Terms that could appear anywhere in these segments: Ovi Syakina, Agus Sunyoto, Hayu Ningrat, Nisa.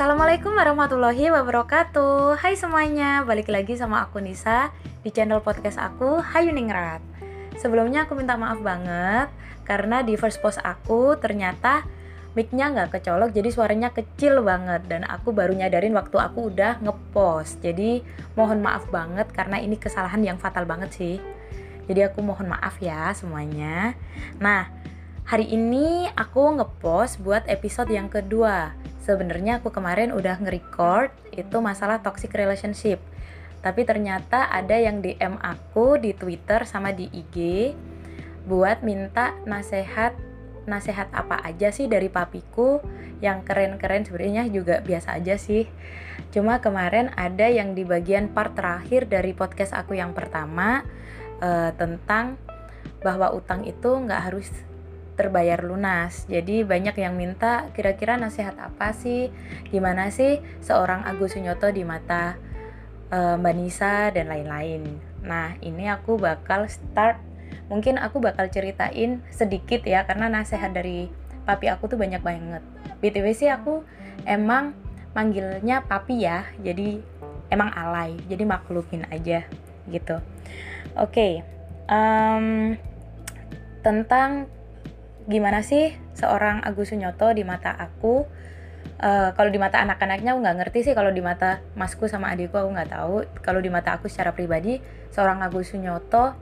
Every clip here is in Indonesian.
Assalamualaikum warahmatullahi wabarakatuh. Hai semuanya, balik lagi sama aku Nisa di channel podcast aku Hayu Ningrat. Sebelumnya aku minta maaf banget karena di first post aku ternyata mic-nya nggak kecolok, jadi suaranya kecil banget dan aku baru nyadarin waktu aku udah ngepost. Jadi mohon maaf banget karena ini kesalahan yang fatal banget sih. Jadi aku mohon maaf ya semuanya. Nah, hari ini aku ngepost buat episode yang kedua. Sebenarnya aku kemarin udah nge-record itu masalah toxic relationship. Tapi ternyata ada yang DM aku di Twitter sama di IG buat minta nasehat apa aja sih dari papiku yang keren-keren. Sebenarnya juga biasa aja sih. Cuma kemarin ada yang di bagian part terakhir dari podcast aku yang pertama tentang bahwa utang itu nggak harus terbayar lunas. Jadi banyak yang minta kira-kira nasihat apa sih, gimana sih seorang Agus Sunyoto di mata Mbak Nisa dan lain-lain. Nah, ini aku bakal start, mungkin aku bakal ceritain sedikit ya, karena nasihat dari papi aku tuh banyak banget. BTW sih aku emang manggilnya papi ya, jadi emang alay, jadi maklumin aja gitu. Oke, tentang gimana sih seorang Agus Sunyoto di mata aku. Kalau di mata anak-anaknya aku nggak ngerti sih, kalau di mata masku sama adikku aku nggak tahu. Kalau di mata aku secara pribadi, seorang Agus Sunyoto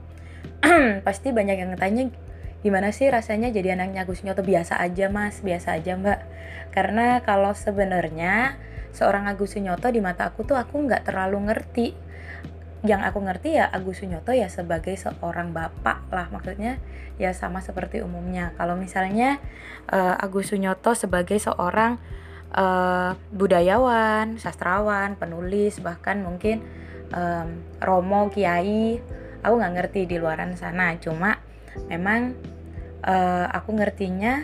pasti banyak yang tanya gimana sih rasanya jadi anaknya Agus Sunyoto. Biasa aja mas, biasa aja mbak. Karena kalau sebenarnya seorang Agus Sunyoto di mata aku tuh aku nggak terlalu ngerti. Yang aku ngerti ya Agus Sunyoto ya sebagai seorang bapak lah, maksudnya ya sama seperti umumnya. Kalau misalnya Agus Sunyoto sebagai seorang budayawan, sastrawan, penulis, bahkan mungkin romo, kiai, aku nggak ngerti di luaran sana. Cuma memang aku ngertinya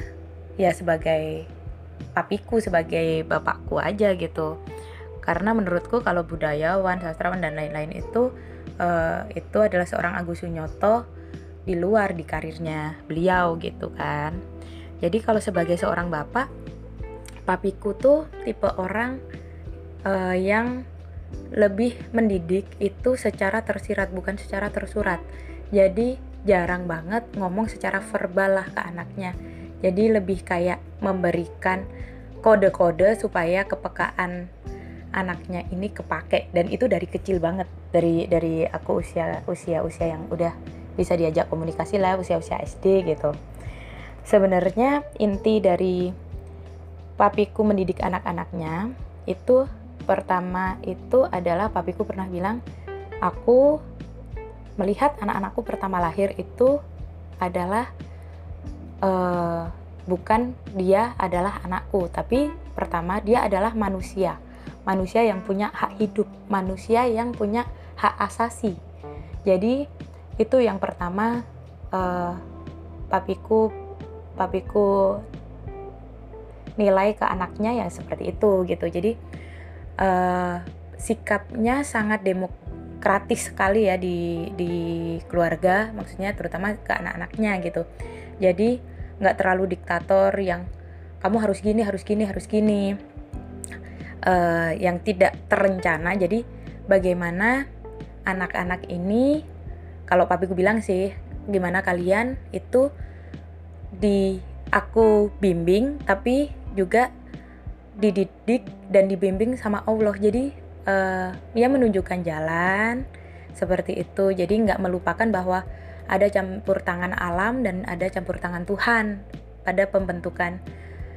ya sebagai papiku, sebagai bapakku aja gitu. Karena menurutku kalau budayawan, sastrawan dan lain-lain itu adalah seorang Agus Sunyoto di luar di karirnya beliau gitu kan. Jadi kalau sebagai seorang bapak, papiku tuh tipe orang yang lebih mendidik itu secara tersirat, bukan secara tersurat. Jadi jarang banget ngomong secara verbal lah ke anaknya. Jadi lebih kayak memberikan kode-kode supaya kepekaan anaknya ini kepake, dan itu dari kecil banget, dari aku usia yang udah bisa diajak komunikasi lah, usia SD gitu. Sebenarnya inti dari papiku mendidik anak-anaknya itu pertama itu adalah papiku pernah bilang, aku melihat anak-anakku pertama lahir itu adalah bukan dia adalah anakku, tapi pertama dia adalah manusia yang punya hak hidup, manusia yang punya hak asasi. Jadi itu yang pertama papiku nilai ke anaknya ya seperti itu gitu. Jadi sikapnya sangat demokratis sekali ya di keluarga, maksudnya terutama ke anak-anaknya gitu. Jadi nggak terlalu diktator yang kamu harus gini, harus gini, harus gini. Yang tidak terencana. Jadi bagaimana anak-anak ini, kalau papiku bilang sih, gimana kalian itu aku bimbing tapi juga dididik dan dibimbing sama Allah. Jadi dia menunjukkan jalan seperti itu. Jadi nggak melupakan bahwa ada campur tangan alam dan ada campur tangan Tuhan pada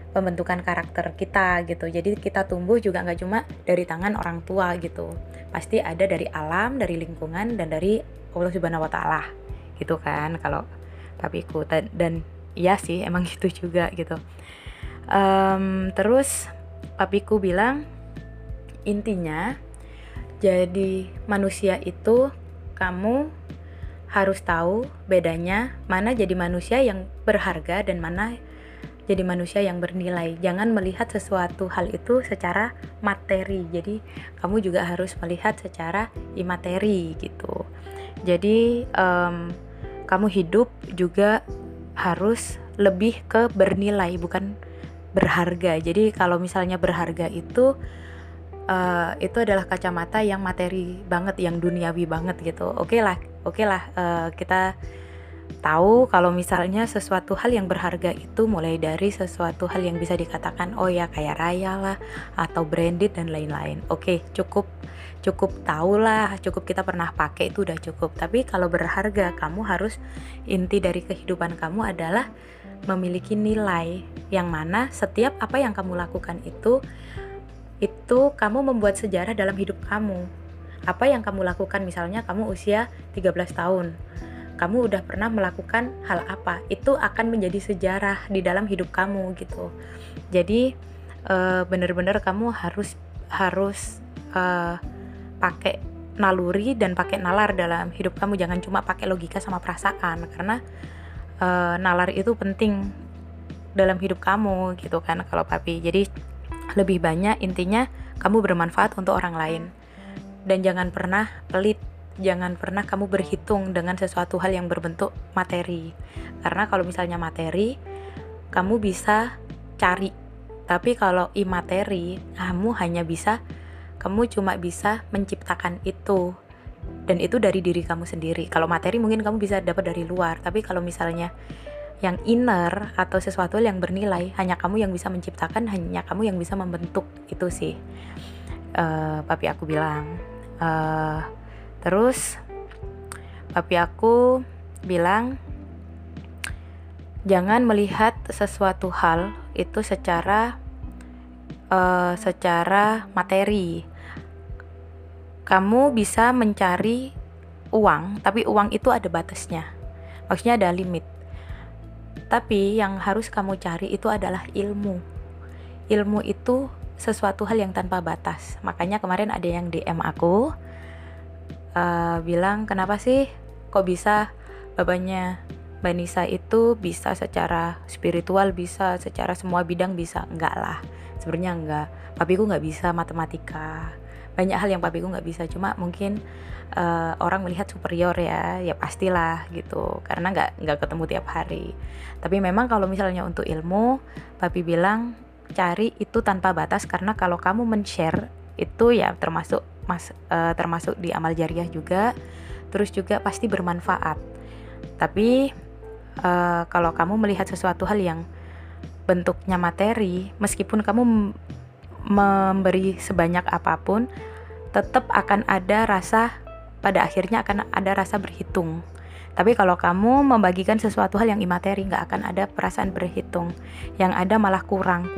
pembentukan karakter kita gitu. Jadi kita tumbuh juga nggak cuma dari tangan orang tua gitu, pasti ada dari alam, dari lingkungan, dan dari Allah Subhanahu Wa Taala gitu kan. Kalau papiku dan iya sih emang gitu juga gitu. Terus papiku bilang intinya jadi manusia itu kamu harus tahu bedanya mana jadi manusia yang berharga dan mana jadi manusia yang bernilai. Jangan melihat sesuatu hal itu secara materi. Jadi kamu juga harus melihat secara imateri gitu. Jadi kamu hidup juga harus lebih ke bernilai, bukan berharga. Jadi kalau misalnya berharga itu adalah kacamata yang materi banget, yang duniawi banget gitu. Oke lah, kita tahu kalau misalnya sesuatu hal yang berharga itu mulai dari sesuatu hal yang bisa dikatakan oh ya kaya raya lah atau branded dan lain-lain. Oke, cukup tahu lah, cukup kita pernah pakai itu udah cukup. Tapi kalau berharga, kamu harus, inti dari kehidupan kamu adalah memiliki nilai yang mana setiap apa yang kamu lakukan itu kamu membuat sejarah dalam hidup kamu. Apa yang kamu lakukan, misalnya kamu usia 13 tahun, kamu udah pernah melakukan hal apa, itu akan menjadi sejarah di dalam hidup kamu gitu. Jadi bener-bener kamu harus pakai naluri dan pakai nalar dalam hidup kamu, jangan cuma pakai logika sama perasaan, karena nalar itu penting dalam hidup kamu gitu kan kalau papi. Jadi lebih banyak intinya kamu bermanfaat untuk orang lain, dan jangan pernah pelit. Jangan pernah kamu berhitung dengan sesuatu hal yang berbentuk materi. Karena kalau misalnya materi, kamu bisa cari. Tapi kalau imateri, kamu cuma bisa menciptakan itu. Dan itu dari diri kamu sendiri. Kalau materi mungkin kamu bisa dapat dari luar. Tapi kalau misalnya yang inner atau sesuatu yang bernilai, hanya kamu yang bisa menciptakan, hanya kamu yang bisa membentuk. Itu sih papi aku bilang. Terus papi aku bilang jangan melihat sesuatu hal itu secara materi. Kamu bisa mencari uang, tapi uang itu ada batasnya. Maksudnya ada limit. Tapi yang harus kamu cari itu adalah ilmu. Ilmu itu sesuatu hal yang tanpa batas. Makanya kemarin ada yang DM aku bilang kenapa sih kok bisa bapaknya Mbak Nisa itu bisa secara spiritual, bisa secara semua bidang bisa. Enggak lah, sebenarnya enggak. Papiku gak bisa matematika, banyak hal yang papiku gak bisa. Cuma mungkin orang melihat superior ya pastilah gitu, karena gak ketemu tiap hari. Tapi memang kalau misalnya untuk ilmu, papi bilang cari itu tanpa batas, karena kalau kamu men-share itu ya termasuk di amal jariah juga, terus juga pasti bermanfaat. Tapi kalau kamu melihat sesuatu hal yang bentuknya materi, meskipun kamu memberi sebanyak apapun, tetap akan ada rasa, pada akhirnya akan ada rasa berhitung. Tapi kalau kamu membagikan sesuatu hal yang imateri, nggak akan ada perasaan berhitung. Yang ada malah kurang,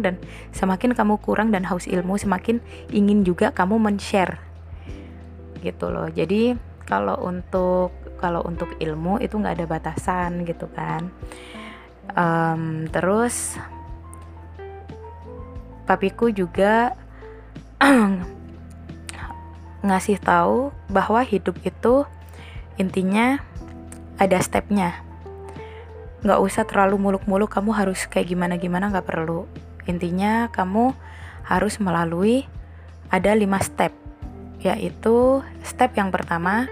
dan semakin kamu kurang dan haus ilmu, semakin ingin juga kamu men-share gitu loh. Jadi kalau untuk ilmu itu nggak ada batasan gitu kan. Terus papiku juga ngasih tahu bahwa hidup itu intinya ada stepnya. Gak usah terlalu muluk-muluk kamu harus kayak gimana-gimana, gak perlu. Intinya kamu harus melalui ada 5 step. Yaitu step yang pertama,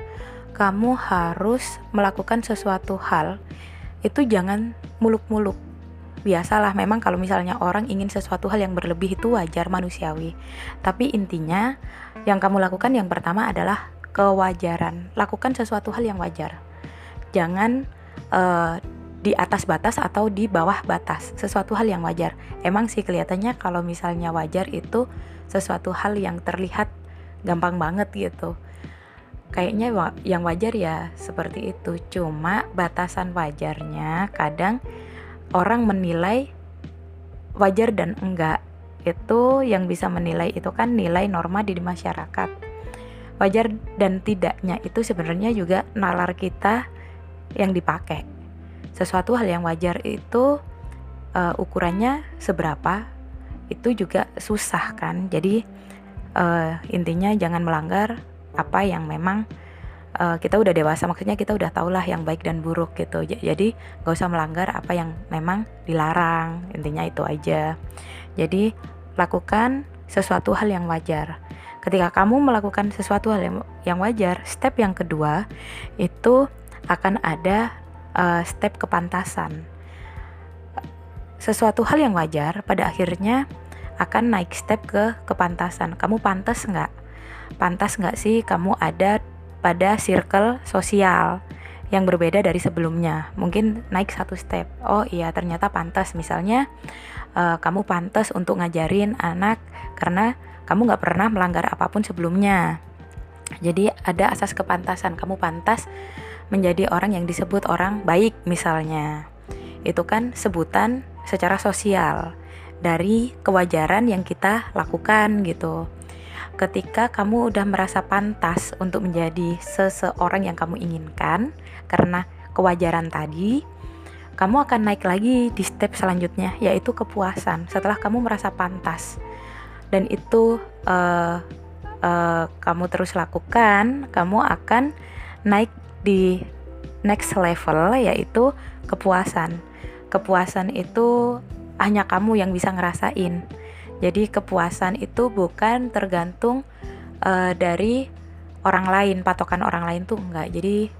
kamu harus melakukan sesuatu hal itu jangan muluk-muluk. Biasalah, memang kalau misalnya orang ingin sesuatu hal yang berlebih itu wajar, manusiawi. Tapi intinya yang kamu lakukan yang pertama adalah kewajaran. Lakukan sesuatu hal yang wajar. Jangan di atas batas atau di bawah batas. Sesuatu hal yang wajar. Emang sih kelihatannya kalau misalnya wajar itu sesuatu hal yang terlihat gampang banget gitu. Kayaknya yang wajar ya seperti itu. Cuma batasan wajarnya kadang orang menilai wajar dan enggak. Itu yang bisa menilai itu kan nilai norma di masyarakat. Wajar dan tidaknya itu sebenarnya juga nalar kita yang dipakai. Sesuatu hal yang wajar itu ukurannya seberapa, itu juga susah kan. Jadi intinya jangan melanggar apa yang memang kita udah dewasa. Maksudnya kita udah tahulah yang baik dan buruk gitu. Jadi gak usah melanggar apa yang memang dilarang. Intinya itu aja. Jadi lakukan sesuatu hal yang wajar. Ketika kamu melakukan sesuatu hal yang wajar, step yang kedua itu akan ada step kepantasan. Sesuatu hal yang wajar pada akhirnya akan naik step ke kepantasan. Kamu pantas nggak? Pantas nggak sih kamu ada pada circle sosial yang berbeda dari sebelumnya? Mungkin naik satu step. Oh iya, ternyata pantas. Misalnya kamu pantas untuk ngajarin anak karena kamu nggak pernah melanggar apapun sebelumnya. Jadi ada asas kepantasan. Kamu pantas menjadi orang yang disebut orang baik misalnya. Itu kan sebutan secara sosial dari kewajaran yang kita lakukan gitu. Ketika kamu udah merasa pantas untuk menjadi seseorang yang kamu inginkan karena kewajaran tadi, kamu akan naik lagi di step selanjutnya, yaitu kepuasan. Setelah kamu merasa pantas dan itu kamu terus lakukan, kamu akan naik di next level, yaitu kepuasan. Kepuasan itu hanya kamu yang bisa ngerasain. Jadi kepuasan itu bukan tergantung dari orang lain, patokan orang lain tuh enggak. Jadi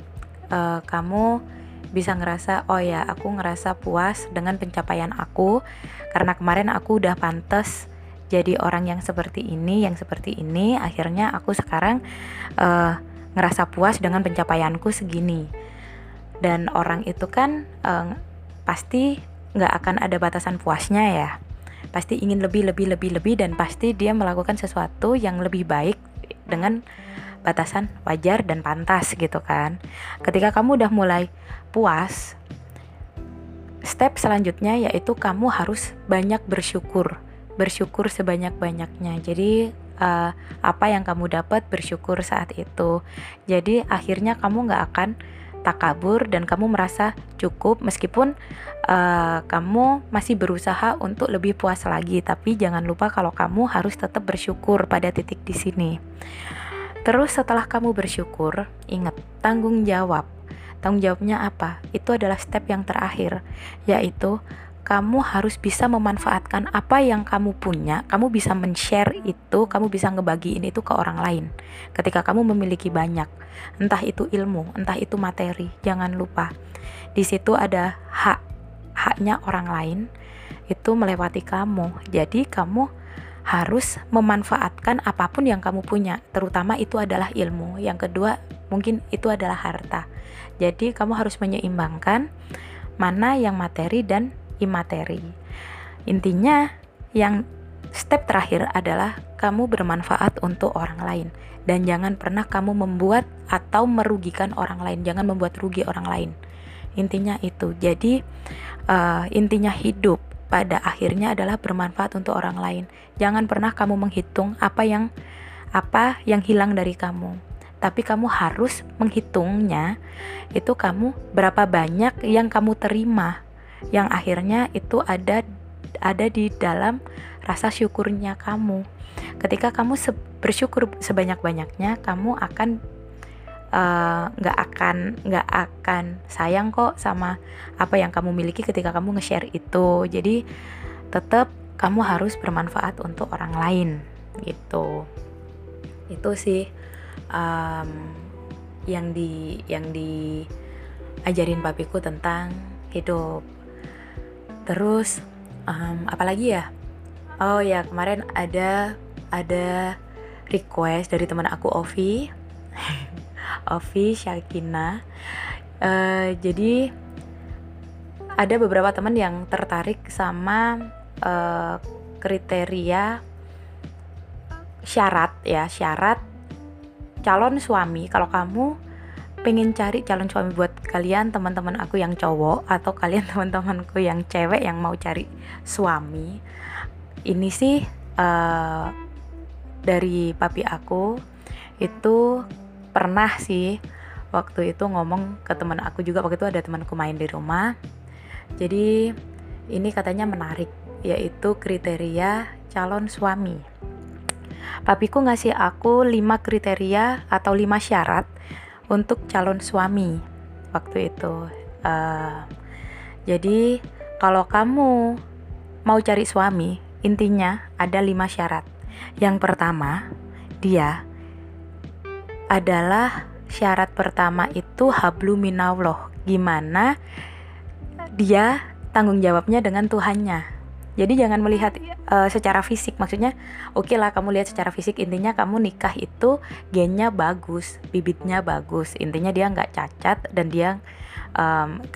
kamu bisa ngerasa, oh ya aku ngerasa puas dengan pencapaian aku karena kemarin aku udah pantas jadi orang yang seperti ini. Akhirnya aku sekarang ngerasa puas dengan pencapaianku segini. Dan orang itu kan pasti nggak akan ada batasan puasnya ya. Pasti ingin lebih, dan pasti dia melakukan sesuatu yang lebih baik dengan batasan wajar dan pantas gitu kan. Ketika kamu udah mulai puas, step selanjutnya yaitu kamu harus banyak bersyukur sebanyak-banyaknya. Jadi apa yang kamu dapat, bersyukur saat itu. Jadi akhirnya kamu nggak akan takabur dan kamu merasa cukup, meskipun kamu masih berusaha untuk lebih puas lagi, tapi jangan lupa kalau kamu harus tetap bersyukur pada titik di sini. Terus setelah kamu bersyukur, ingat tanggung jawab. Tanggung jawabnya apa? Itu adalah step yang terakhir, yaitu kamu harus bisa memanfaatkan apa yang kamu punya. Kamu bisa men-share itu, kamu bisa ngebagiin itu ke orang lain. Ketika kamu memiliki banyak, entah itu ilmu, entah itu materi, jangan lupa di situ ada haknya orang lain itu melewati kamu. Jadi kamu harus memanfaatkan apapun yang kamu punya, terutama itu adalah ilmu. Yang kedua mungkin itu adalah harta. Jadi kamu harus menyeimbangkan mana yang materi dan materi. Intinya yang step terakhir adalah kamu bermanfaat untuk orang lain, dan jangan pernah kamu membuat atau merugikan orang lain. Jangan membuat rugi orang lain. Intinya itu. Jadi intinya hidup pada akhirnya adalah bermanfaat untuk orang lain. Jangan pernah kamu menghitung apa yang hilang dari kamu, tapi kamu harus menghitungnya itu kamu berapa banyak yang kamu terima, yang akhirnya itu ada di dalam rasa syukurnya kamu. Ketika kamu bersyukur sebanyak-banyaknya, kamu akan nggak akan sayang kok sama apa yang kamu miliki ketika kamu nge-share itu. Jadi tetap kamu harus bermanfaat untuk orang lain gitu. Itu sih yang diajarin papiku tentang hidup. Terus apalagi ya? Oh ya, kemarin ada request dari teman aku Ovi Ovi Syakina. Jadi ada beberapa teman yang tertarik sama kriteria syarat calon suami. Kalau kamu pengen cari calon suami buat kalian teman-teman aku yang cowok, atau kalian teman-temanku yang cewek yang mau cari suami, ini sih dari papi aku itu pernah sih waktu itu ngomong ke teman aku juga. Waktu itu ada temanku main di rumah. Jadi ini katanya menarik, yaitu kriteria calon suami. Papiku ngasih aku 5 kriteria atau 5 syarat untuk calon suami waktu itu. Jadi kalau kamu mau cari suami, intinya ada 5 syarat. Yang pertama, dia adalah, syarat pertama itu hablu minallah. Gimana dia tanggung jawabnya dengan Tuhannya. Jadi jangan melihat secara fisik, maksudnya oke lah kamu lihat secara fisik, intinya kamu nikah itu gennya bagus, bibitnya bagus, intinya dia nggak cacat dan dia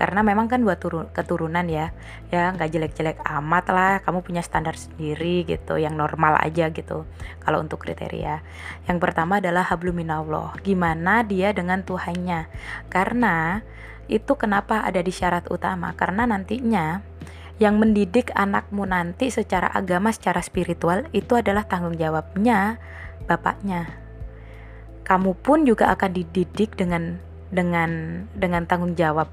karena memang kan buat keturunan ya nggak jelek-jelek amat lah, kamu punya standar sendiri gitu, yang normal aja gitu. Kalau untuk kriteria yang pertama adalah habluminallah, gimana dia dengan Tuhannya, karena itu kenapa ada di syarat utama, karena nantinya yang mendidik anakmu nanti secara agama, secara spiritual itu adalah tanggung jawabnya bapaknya. Kamu pun juga akan dididik dengan tanggung jawab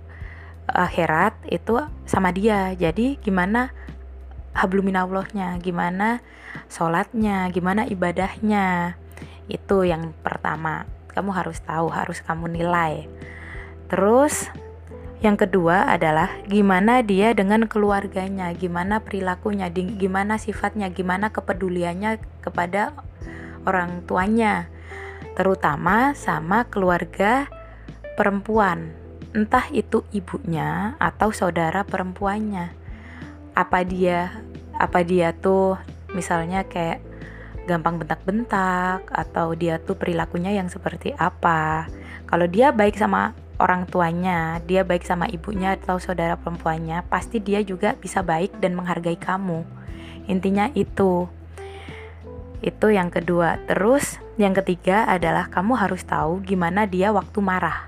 akhirat itu sama dia. Jadi gimana habluminallahnya, gimana sholatnya, gimana ibadahnya, itu yang pertama kamu harus tahu, harus kamu nilai. Terus yang kedua adalah gimana dia dengan keluarganya, gimana perilakunya, gimana sifatnya, gimana kepeduliannya kepada orang tuanya, terutama sama keluarga perempuan, entah itu ibunya atau saudara perempuannya. Apa dia tuh misalnya kayak gampang bentak-bentak, atau dia tuh perilakunya yang seperti apa. Kalau dia baik sama orang tuanya, dia baik sama ibunya atau saudara perempuannya, pasti dia juga bisa baik dan menghargai kamu. Intinya itu yang kedua. Terus yang ketiga adalah kamu harus tahu gimana dia waktu marah.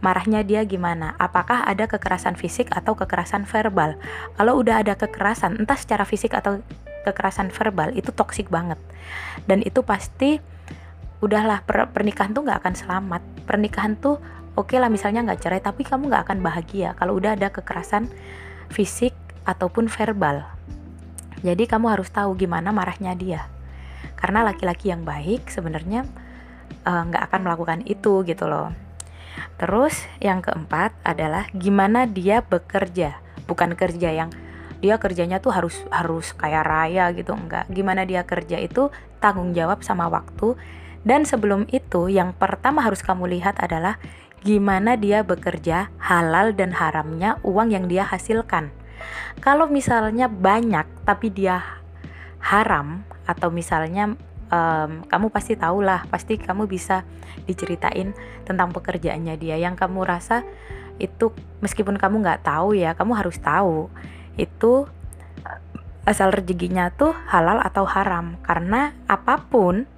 Marahnya dia gimana? Apakah ada kekerasan fisik atau kekerasan verbal? Kalau udah ada kekerasan, entah secara fisik atau kekerasan verbal, itu toksik banget. Dan itu pasti udahlah, pernikahan tuh gak akan selamat. Pernikahan tuh oke lah misalnya gak cerai, tapi kamu gak akan bahagia kalau udah ada kekerasan fisik ataupun verbal. Jadi kamu harus tahu gimana marahnya dia, karena laki-laki yang baik sebenarnya gak akan melakukan itu gitu loh. Terus yang keempat adalah gimana dia bekerja. Bukan kerja yang dia kerjanya tuh harus kaya raya gitu, enggak. Gimana dia kerja itu tanggung jawab sama waktu. Dan sebelum itu yang pertama harus kamu lihat adalah gimana dia bekerja, halal dan haramnya uang yang dia hasilkan. Kalau misalnya banyak tapi dia haram, atau misalnya kamu pasti tahulah, pasti kamu bisa diceritain tentang pekerjaannya dia yang kamu rasa itu, meskipun kamu nggak tahu ya, kamu harus tahu itu asal rezekinya tuh halal atau haram. Karena apapun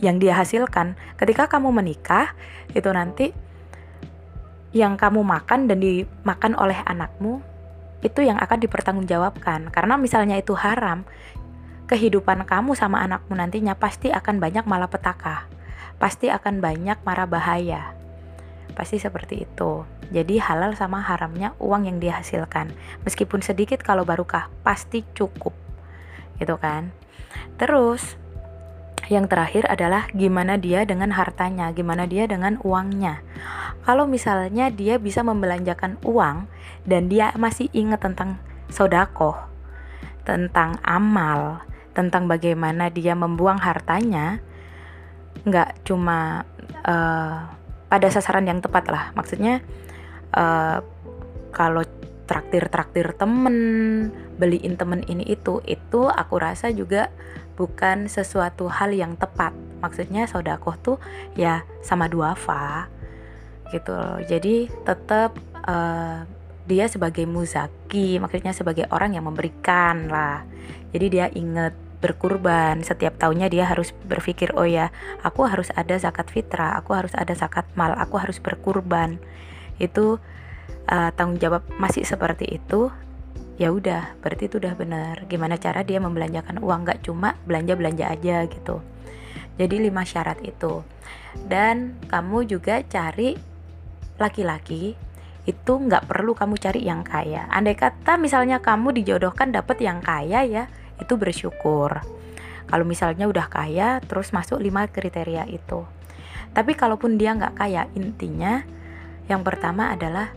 yang dia hasilkan ketika kamu menikah itu nanti yang kamu makan dan dimakan oleh anakmu itu yang akan dipertanggungjawabkan. Karena misalnya itu haram, kehidupan kamu sama anakmu nantinya pasti akan banyak malapetaka, pasti akan banyak mara bahaya, pasti seperti itu. Jadi halal sama haramnya uang yang dihasilkan, meskipun sedikit kalau barokah pasti cukup gitu kan. Terus yang terakhir adalah gimana dia dengan hartanya, gimana dia dengan uangnya. Kalau misalnya dia bisa membelanjakan uang dan dia masih ingat tentang sodakoh, tentang amal, tentang bagaimana dia membuang hartanya, nggak cuma pada sasaran yang tepat lah. Maksudnya kalau traktir temen, beliin temen ini itu aku rasa juga bukan sesuatu hal yang tepat. Maksudnya sodakoh tuh ya sama duafa gitu loh. Jadi tetap dia sebagai muzaki, maksudnya sebagai orang yang memberikan lah. Jadi dia inget berkurban, setiap tahunnya dia harus berpikir, oh ya aku harus ada zakat fitrah, aku harus ada zakat mal, aku harus berkurban. Itu tanggung jawab masih seperti itu, ya udah berarti itu udah benar. Gimana cara dia membelanjakan uang, nggak cuma belanja aja gitu. Jadi 5 syarat itu. Dan kamu juga cari laki-laki itu nggak perlu kamu cari yang kaya. Andai kata misalnya kamu dijodohkan dapet yang kaya ya, itu bersyukur. Kalau misalnya udah kaya terus masuk 5 kriteria itu. Tapi kalaupun dia nggak kaya, intinya yang pertama adalah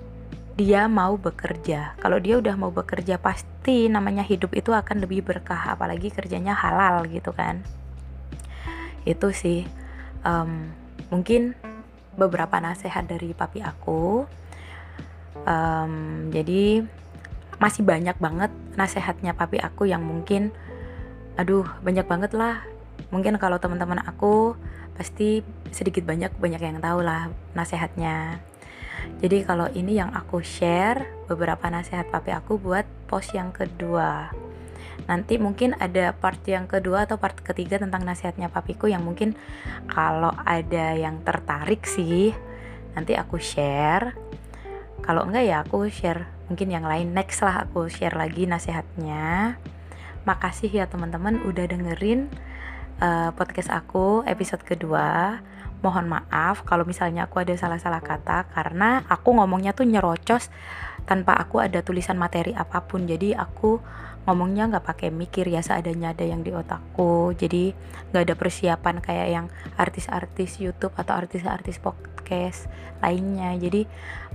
dia mau bekerja. Kalau dia udah mau bekerja, pasti namanya hidup itu akan lebih berkah, apalagi kerjanya halal gitu kan. Itu sih mungkin beberapa nasihat dari papi aku. Jadi masih banyak banget nasehatnya papi aku yang mungkin banyak banget lah. Mungkin kalau teman-teman aku pasti sedikit banyak yang tahu lah nasehatnya. Jadi kalau ini yang aku share beberapa nasehat papi aku buat post yang kedua. Nanti mungkin ada part yang kedua atau part ketiga tentang nasehatnya papiku yang mungkin kalau ada yang tertarik sih nanti aku share. Kalau enggak ya aku share mungkin yang lain, next lah aku share lagi nasehatnya. Makasih ya teman-teman udah dengerin podcast aku episode kedua. Mohon maaf kalau misalnya aku ada salah-salah kata, karena aku ngomongnya tuh nyerocos tanpa aku ada tulisan materi apapun. Jadi aku ngomongnya gak pakai mikir, ya seadanya ada yang di otakku. Jadi gak ada persiapan kayak yang artis-artis YouTube atau artis-artis podcast lainnya. Jadi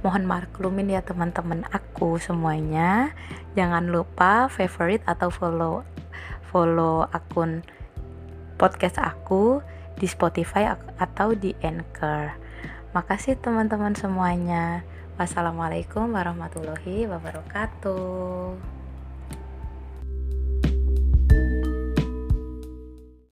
mohon maklumin ya teman-teman aku semuanya. Jangan lupa favorite atau follow akun podcast aku di Spotify atau di Anchor. Makasih teman-teman semuanya. Wassalamualaikum warahmatullahi wabarakatuh.